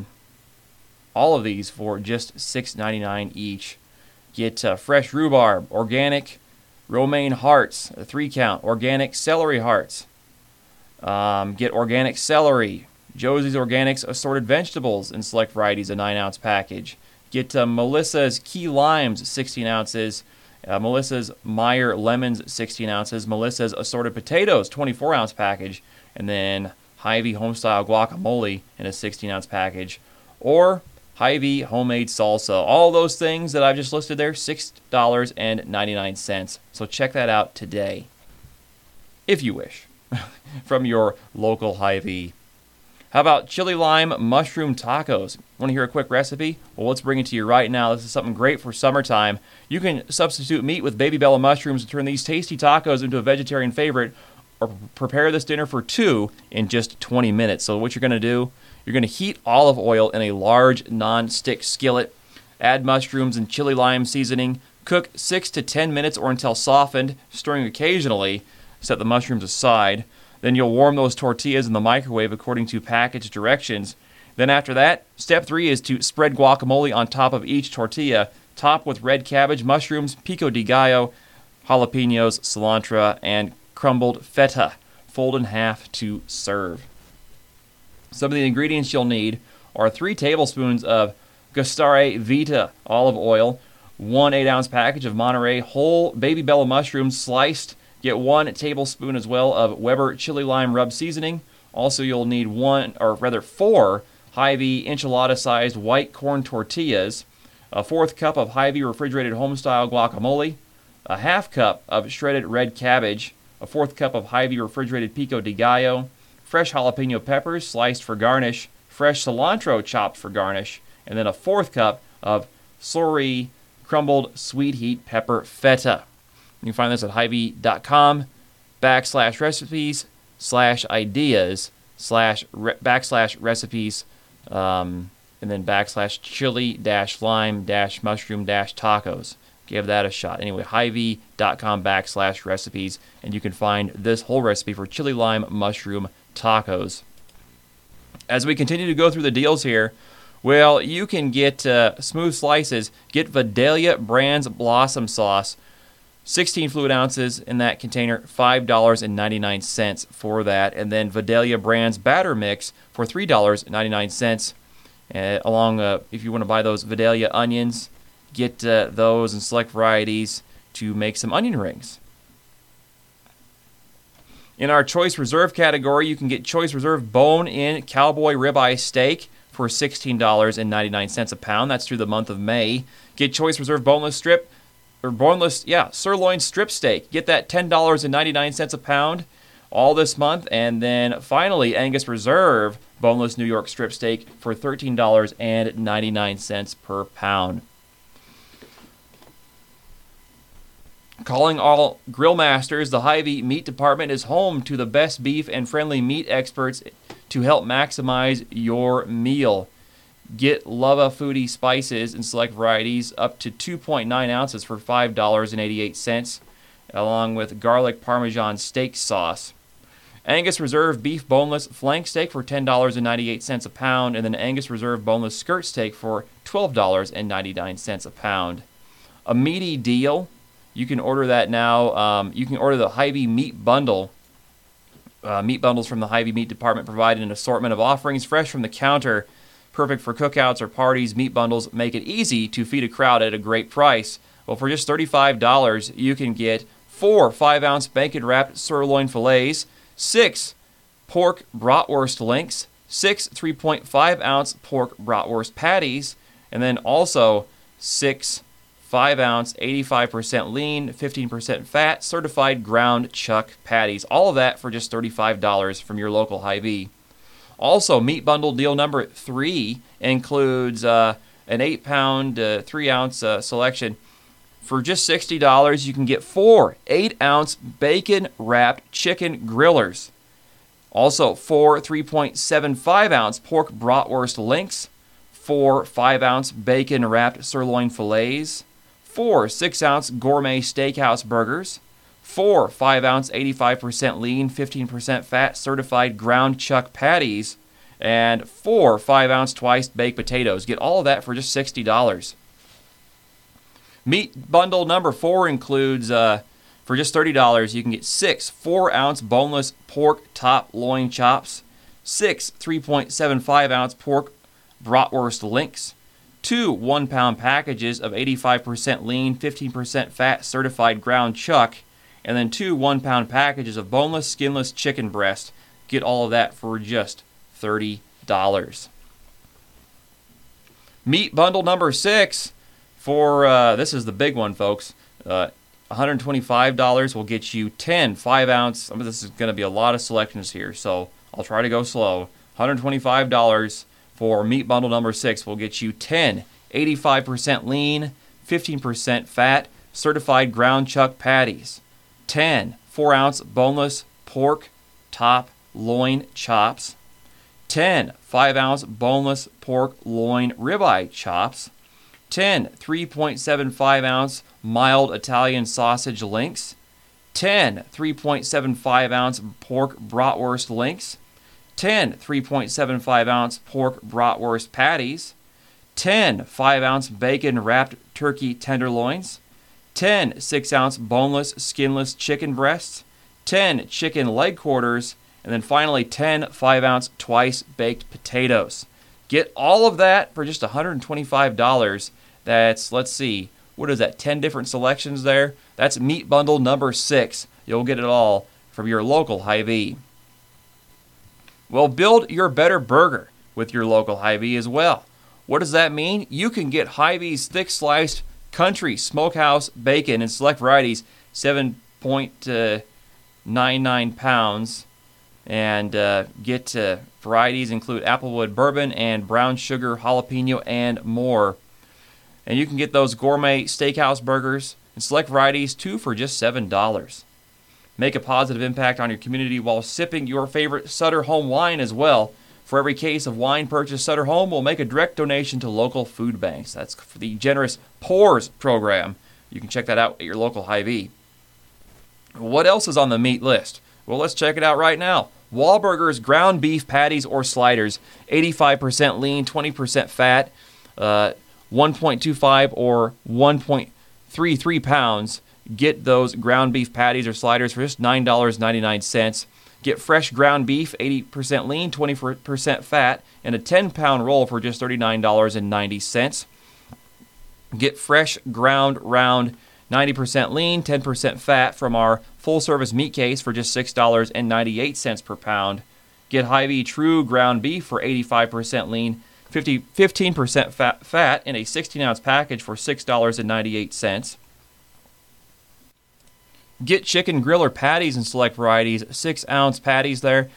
of these for just $6.99 each. Get Fresh Rhubarb, Organic Romaine Hearts, a 3-count, Organic Celery Hearts. Get Organic Celery, Josie's Organics Assorted Vegetables in select varieties, a 9-ounce package. Get Melissa's Key Limes, 16 ounces. Melissa's Meyer Lemons, 16 ounces. Melissa's Assorted Potatoes, 24-ounce package. And then Hy-Vee Homestyle Guacamole in a 16-ounce package. Or Hy-Vee Homemade Salsa. All those things that I've just listed there, $6.99. So check that out today, if you wish, from your local Hy-Vee. How about chili lime mushroom tacos? Want to hear a quick recipe? Well, let's bring it to you right now. This is something great for summertime. You can substitute meat with Baby Bella mushrooms to turn these tasty tacos into a vegetarian favorite, or prepare this dinner for two in just 20 minutes. So what you're going to do, you're going to heat olive oil in a large non-stick skillet, add mushrooms and chili lime seasoning, cook 6 to 10 minutes or until softened, stirring occasionally, set the mushrooms aside. Then you'll warm those tortillas in the microwave according to package directions. Then after that, step 3 is to spread guacamole on top of each tortilla, top with red cabbage, mushrooms, pico de gallo, jalapenos, cilantro, and crumbled feta. Fold in half to serve. Some of the ingredients you'll need are 3 tablespoons of Gustare Vita olive oil, one 8-ounce package of Monterey whole baby bella mushrooms sliced. Get 1 tablespoon as well of Weber chili lime rub seasoning. Also, you'll need 4 Hy-Vee enchilada-sized white corn tortillas, a 4th cup of Hy-Vee refrigerated home-style guacamole, a half cup of shredded red cabbage, a 4th cup of Hy-Vee refrigerated pico de gallo, fresh jalapeno peppers sliced for garnish, fresh cilantro chopped for garnish, and then a 4th cup of sorrel crumbled sweet heat pepper feta. You can find this at hyvee.com/recipes/ideas/recipes and then /chili-lime-mushroom-tacos. Give that a shot. Anyway, hyvee.com/recipes, and you can find this whole recipe for chili lime mushroom tacos. As we continue to go through the deals here, well, you can get smooth slices. Get Vidalia Brands Blossom Sauce, 16 fluid ounces in that container, $5.99 for that. And then Vidalia Brands Batter Mix for $3.99. If you want to buy those Vidalia onions, get those and select varieties to make some onion rings. In our Choice Reserve category, you can get Choice Reserve Bone-In Cowboy Ribeye Steak for $16.99 a pound. That's through the month of May. Get Choice Reserve Sirloin Strip Steak. Get that $10.99 a pound all this month. And then finally, Angus Reserve Boneless New York Strip Steak for $13.99 per pound. Calling all grill masters, the Hy-Vee Meat Department is home to the best beef and friendly meat experts to help maximize your meal. Get Lava Foodie Spices and select varieties up to 2.9 ounces for $5.88, along with Garlic Parmesan Steak Sauce. Angus Reserve Beef Boneless Flank Steak for $10.98 a pound, and then Angus Reserve Boneless Skirt Steak for $12.99 a pound. A meaty deal. You can order that now. You can order the Hy-Vee Meat Bundle. Meat bundles from the Hy-Vee Meat Department provide an assortment of offerings fresh from the counter. Perfect for cookouts or parties, meat bundles make it easy to feed a crowd at a great price. Well, for just $35, you can get 4 5-ounce bacon-wrapped sirloin fillets, 6 pork bratwurst links, 6 3.5-ounce pork bratwurst patties, and then also 6 5-ounce, 85% lean, 15% fat, certified ground chuck patties. All of that for just $35 from your local Hy-Vee. Also, meat bundle deal number 3 includes an 8-pound, 3-ounce selection. For just $60, you can get 4 8-ounce bacon-wrapped chicken grillers. Also, 4 3.75-ounce pork bratwurst links, 4 5-ounce bacon-wrapped sirloin fillets, 4 6-ounce gourmet steakhouse burgers, 4 5-ounce, 85% lean, 15% fat, certified ground chuck patties, and 4 5-ounce twice-baked potatoes. Get all of that for just $60. Meat bundle number 4 includes, for just $30, you can get 6 4-ounce boneless pork top loin chops, 6 3.75-ounce pork bratwurst links, 2 1-pound packages of 85% lean, 15% fat, certified ground chuck, and then 2 one-pound packages of boneless, skinless chicken breast. Get all of that for just $30. Meat bundle number 6 for, this is the big one, folks. $125 will get you 10 5-ounce. I mean, this is going to be a lot of selections here, so I'll try to go slow. $125 for meat bundle number 6 will get you 10 85% lean, 15% fat, certified ground chuck patties, 10 4-ounce boneless pork top loin chops. 10 5-ounce boneless pork loin ribeye chops. 10 3.75-ounce mild Italian sausage links. 10 3.75-ounce pork bratwurst links. 10 3.75-ounce pork bratwurst patties. 10 5-ounce bacon-wrapped turkey tenderloins. 10 6-ounce boneless, skinless chicken breasts. 10 chicken leg quarters. And then finally, 10 5-ounce twice-baked potatoes. Get all of that for just $125. That's, let's see, what is that, 10 different selections there? That's meat bundle number 6. You'll get it all from your local Hy-Vee. Well, build your better burger with your local Hy-Vee as well. What does that mean? You can get Hy-Vee's thick-sliced country smokehouse bacon in select varieties, 7.99 pounds. And get varieties include applewood bourbon and brown sugar jalapeno and more. And you can get those gourmet steakhouse burgers and select varieties, 2 for just $7. Make a positive impact on your community while sipping your favorite Sutter Home wine as well. For every case of wine purchased, Sutter Home will make a direct donation to local food banks. That's for the generous Pours program. You can check that out at your local Hy-Vee. What else is on the meat list? Well, let's check it out right now. Wahlburgers ground beef patties or sliders, 85% lean, 20% fat, 1.25 or 1.33 pounds. Get those ground beef patties or sliders for just $9.99. Get fresh ground beef, 80% lean, 20% fat, and a 10-pound roll for just $39.90. Get fresh ground round, 90% lean, 10% fat from our full-service meat case for just $6.98 per pound. Get Hy-Vee true ground beef for 85% lean, 15% fat in a 16-ounce package for $6.98. Get chicken griller patties in select varieties, 6-ounce patties there.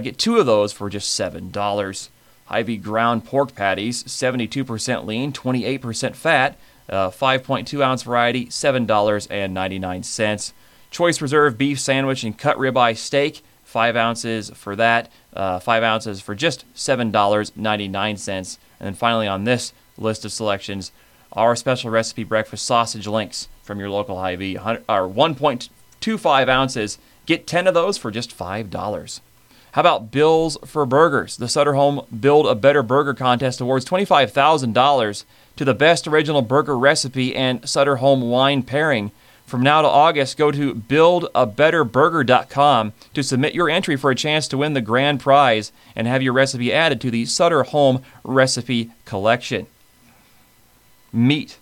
Get 2 of those for just $7. Hy-Vee ground pork patties, 72% lean, 28% fat, 5.2-ounce variety, $7.99. Choice reserve beef sandwich and cut ribeye steak, 5 ounces for that, 5 ounces for just $7.99. And then finally on this list of selections, our special recipe breakfast sausage links from your local Hy-Vee are 1.25 ounces. Get 10 of those for just $5. How about Bills for Burgers? The Sutter Home Build a Better Burger Contest awards $25,000 to the best original burger recipe and Sutter Home wine pairing. From now to August, go to buildabetterburger.com to submit your entry for a chance to win the grand prize and have your recipe added to the Sutter Home Recipe Collection. Meat.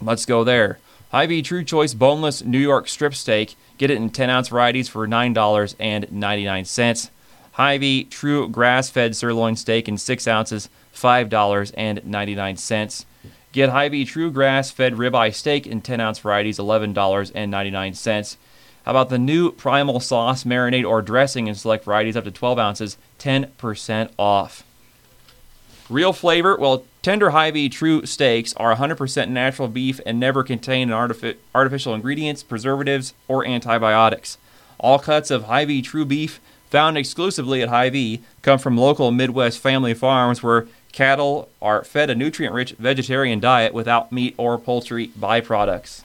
Let's go there. Hy-Vee True Choice Boneless New York Strip Steak. Get it in 10-ounce varieties for $9.99. Hy-Vee True Grass-Fed Sirloin Steak in 6 ounces, $5.99. Get Hy-Vee True Grass-Fed Ribeye Steak in 10-ounce varieties, $11.99. How about the new Primal Sauce Marinade or Dressing in select varieties up to 12 ounces, 10% off. Real flavor? Well, tender Hy-Vee True Steaks are 100% natural beef and never contain artificial ingredients, preservatives, or antibiotics. All cuts of Hy-Vee True Beef found exclusively at Hy-Vee come from local Midwest family farms where cattle are fed a nutrient-rich vegetarian diet without meat or poultry byproducts.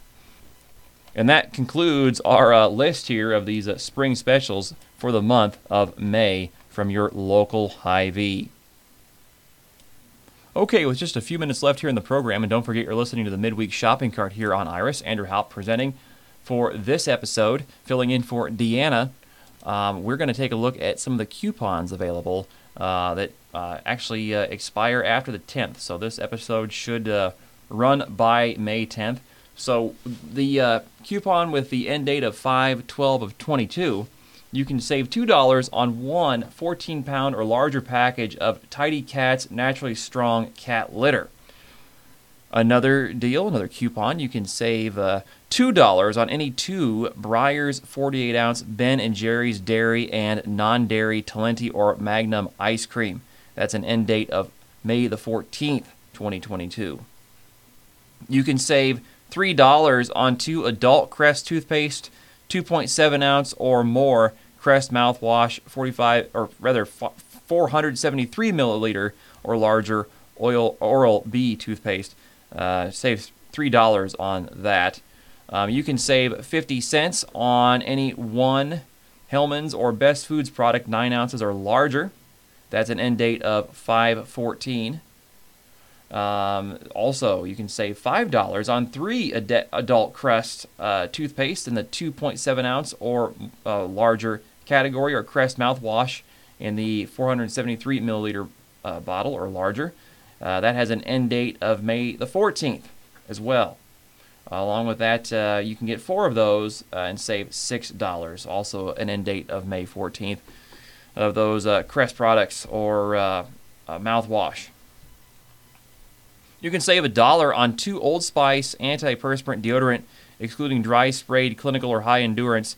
And that concludes our list here of these spring specials for the month of May from your local Hy-Vee. Okay, with just a few minutes left here in the program, and don't forget you're listening to the Midweek Shopping Cart here on Iris. Andrew Haupt presenting for this episode, filling in for Deanna. We're going to take a look at some of the coupons available that actually expire after the 10th. So this episode should run by May 10th. So the coupon with the end date of 5/12/22, you can save $2 on one 14-pound or larger package of Tidy Cat's Naturally Strong Cat Litter. Another deal, another coupon, you can save $2 on any 2 Breyer's 48-ounce Ben & Jerry's Dairy and Non-Dairy Talenti or Magnum Ice Cream. That's an end date of May the 14th, 2022. You can save $3 on 2 adult Crest toothpaste, 2.7-ounce or more Crest mouthwash, 473 milliliter or larger Oral-B toothpaste. Saves $3 on that. You can save 50 cents on any one Hellman's or Best Foods product 9 ounces or larger. That's an end date of 5/14. Also, you can save $5 on 3 adult Crest toothpaste in the 2.7 ounce or larger category, or Crest mouthwash in the 473 milliliter bottle or larger. That has an end date of May the 14th as well. Along with that, you can get 4 of those and save $6. Also an end date of May 14th of those Crest products or mouthwash. You can save $1 on 2 Old Spice antiperspirant deodorant, excluding dry sprayed, clinical, or high endurance,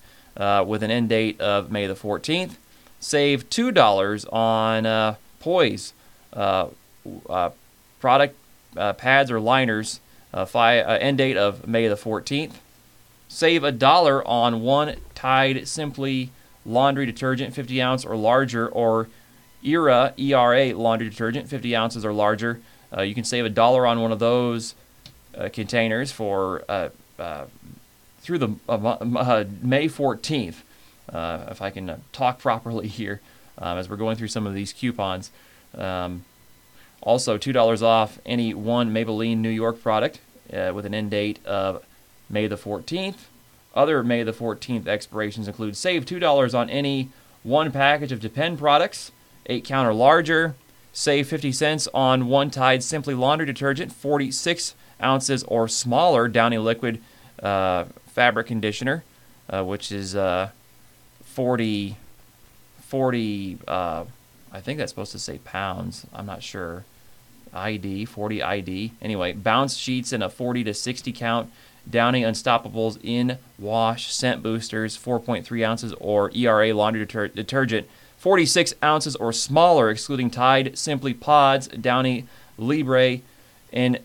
with an end date of May the 14th. Save $2 on Poise product pads or liners, end date of May the 14th. Save $1 on 1 Tide Simply laundry detergent, 50 ounce or larger, or ERA laundry detergent, 50 ounces or larger. You can save $1 on one of those containers for through the May 14th. If I can talk properly here, as we're going through some of these coupons. Also, $2 off any one Maybelline New York product with an end date of May the 14th. Other May the 14th expirations include save $2 on any one package of Depend products, 8-count or larger. Save 50 cents on 1 Tide Simply laundry detergent, 46 ounces or smaller Downy liquid fabric conditioner, which is 40. I think that's supposed to say pounds. I'm not sure. 40 ID. Anyway, bounce sheets in a 40 to 60 count. Downy Unstoppables in wash scent boosters, 4.3 ounces or ERA laundry detergent, 46 ounces or smaller, excluding Tide Simply Pods, Downy Libre, and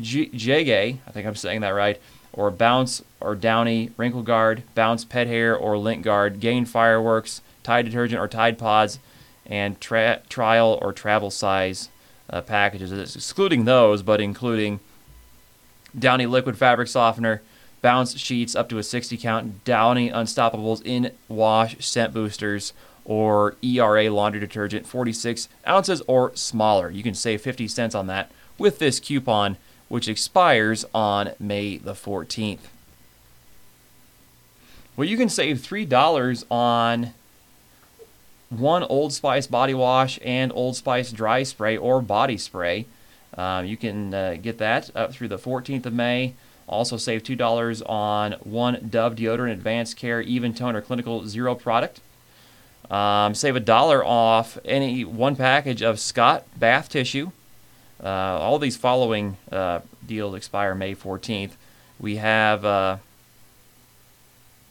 Jege, I think I'm saying that right, or Bounce or Downy Wrinkle Guard, Bounce Pet Hair or Lint Guard, Gain Fireworks, Tide Detergent or Tide Pods, and trial or travel size packages. It's excluding those, but including Downy Liquid Fabric Softener, Bounce Sheets up to a 60 count, Downy Unstoppables in wash scent boosters, or ERA laundry detergent, 46 ounces or smaller. You can save 50 cents on that with this coupon, which expires on May the 14th. Well, you can save $3 on 1 Old Spice body wash and Old Spice dry spray or body spray. You can get that up through the 14th of May. Also save $2 on 1 Dove deodorant, Advanced Care, Even Tone, or Clinical Zero product. Save $1 off any one package of Scott bath tissue. All these following deals expire May 14th. We have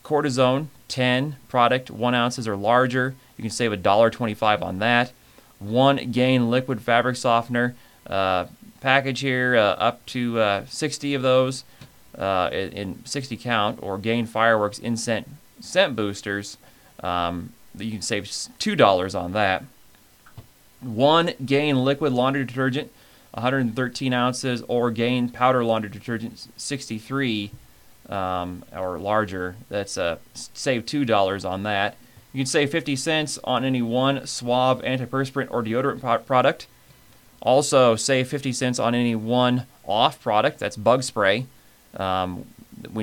Cortisone 10 product, 1 ounces or larger. You can save $1.25 on that. 1 Gain liquid fabric softener package here, up to 60 of those in 60 count, or Gain Fireworks Incense scent boosters. You can save $2 on that. 1 Gain liquid laundry detergent, 113 ounces, or Gain powder laundry detergent, 63 or larger. That's save $2 on that. You can save 50 cents on any one Suave antiperspirant or deodorant product. Also, save 50 cents on any one off product. That's bug spray. When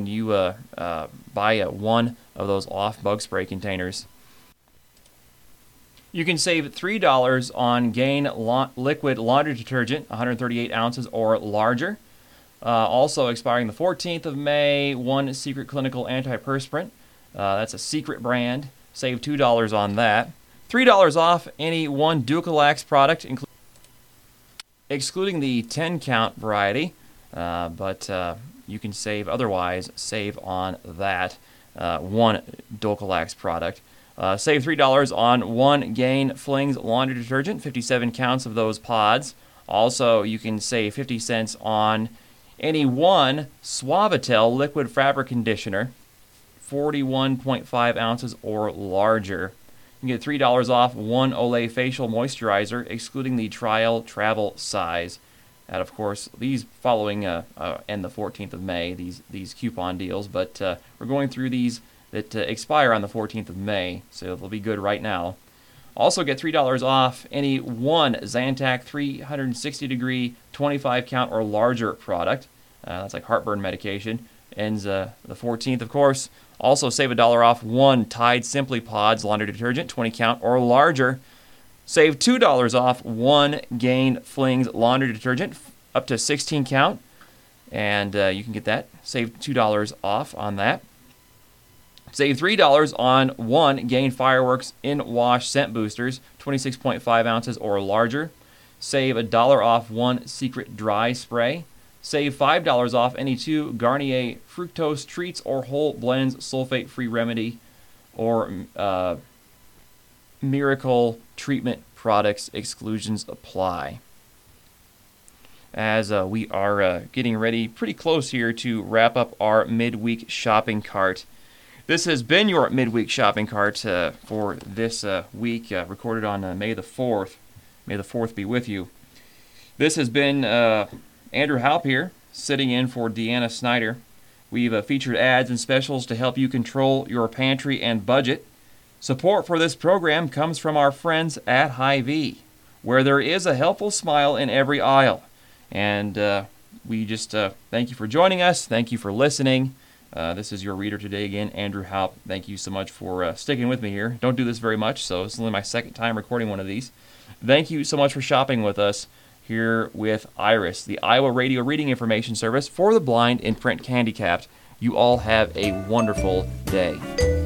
you buy one of those off bug spray containers. You can save $3 on Gain liquid laundry detergent, 138 ounces or larger. Also expiring the 14th of May, 1 Secret clinical antiperspirant. That's a Secret brand. Save $2 on that. $3 off any one Ducalax product, excluding the 10-count variety, but you can save on that one Ducalax product. Save $3 on 1 Gain Flings laundry detergent, 57 counts of those pods. Also, you can save 50 cents on any one Suavitel liquid fabric conditioner, 41.5 ounces or larger. You can get $3 off one Olay facial moisturizer, excluding the trial travel size. And of course, these following end the 14th of May, these coupon deals, but we're going through these that expire on the 14th of May, so they'll be good right now. Also get $3 off any one Zantac 360-degree 25-count or larger product. That's like heartburn medication. Ends the 14th, of course. Also save $1 off one Tide Simply Pods laundry detergent, 20-count or larger. Save $2 off one Gain Flings laundry detergent, up to 16-count. And you can get that. Save $2 off on that. Save $3 on one Gain Fireworks in-wash scent boosters, 26.5 ounces or larger. Save $1 off one Secret Dry Spray. Save $5 off any two Garnier Fructose Treats or Whole Blends Sulfate-Free Remedy or Miracle Treatment Products. Exclusions apply. As we are getting ready pretty close here to wrap up our midweek shopping cart. This has been your midweek shopping cart for this week, recorded on May the 4th. May the 4th be with you. This has been Andrew Halp here, sitting in for Deanna Snyder. We've featured ads and specials to help you control your pantry and budget. Support for this program comes from our friends at Hy-Vee, where there is a helpful smile in every aisle. And we just thank you for joining us. Thank you for listening. This is your reader today again, Andrew Halp. Thank you so much for sticking with me here. Don't do this very much, so it's only my second time recording one of these. Thank you so much for shopping with us here with Iris, the Iowa Radio Reading Information Service for the blind and print handicapped. You all have a wonderful day.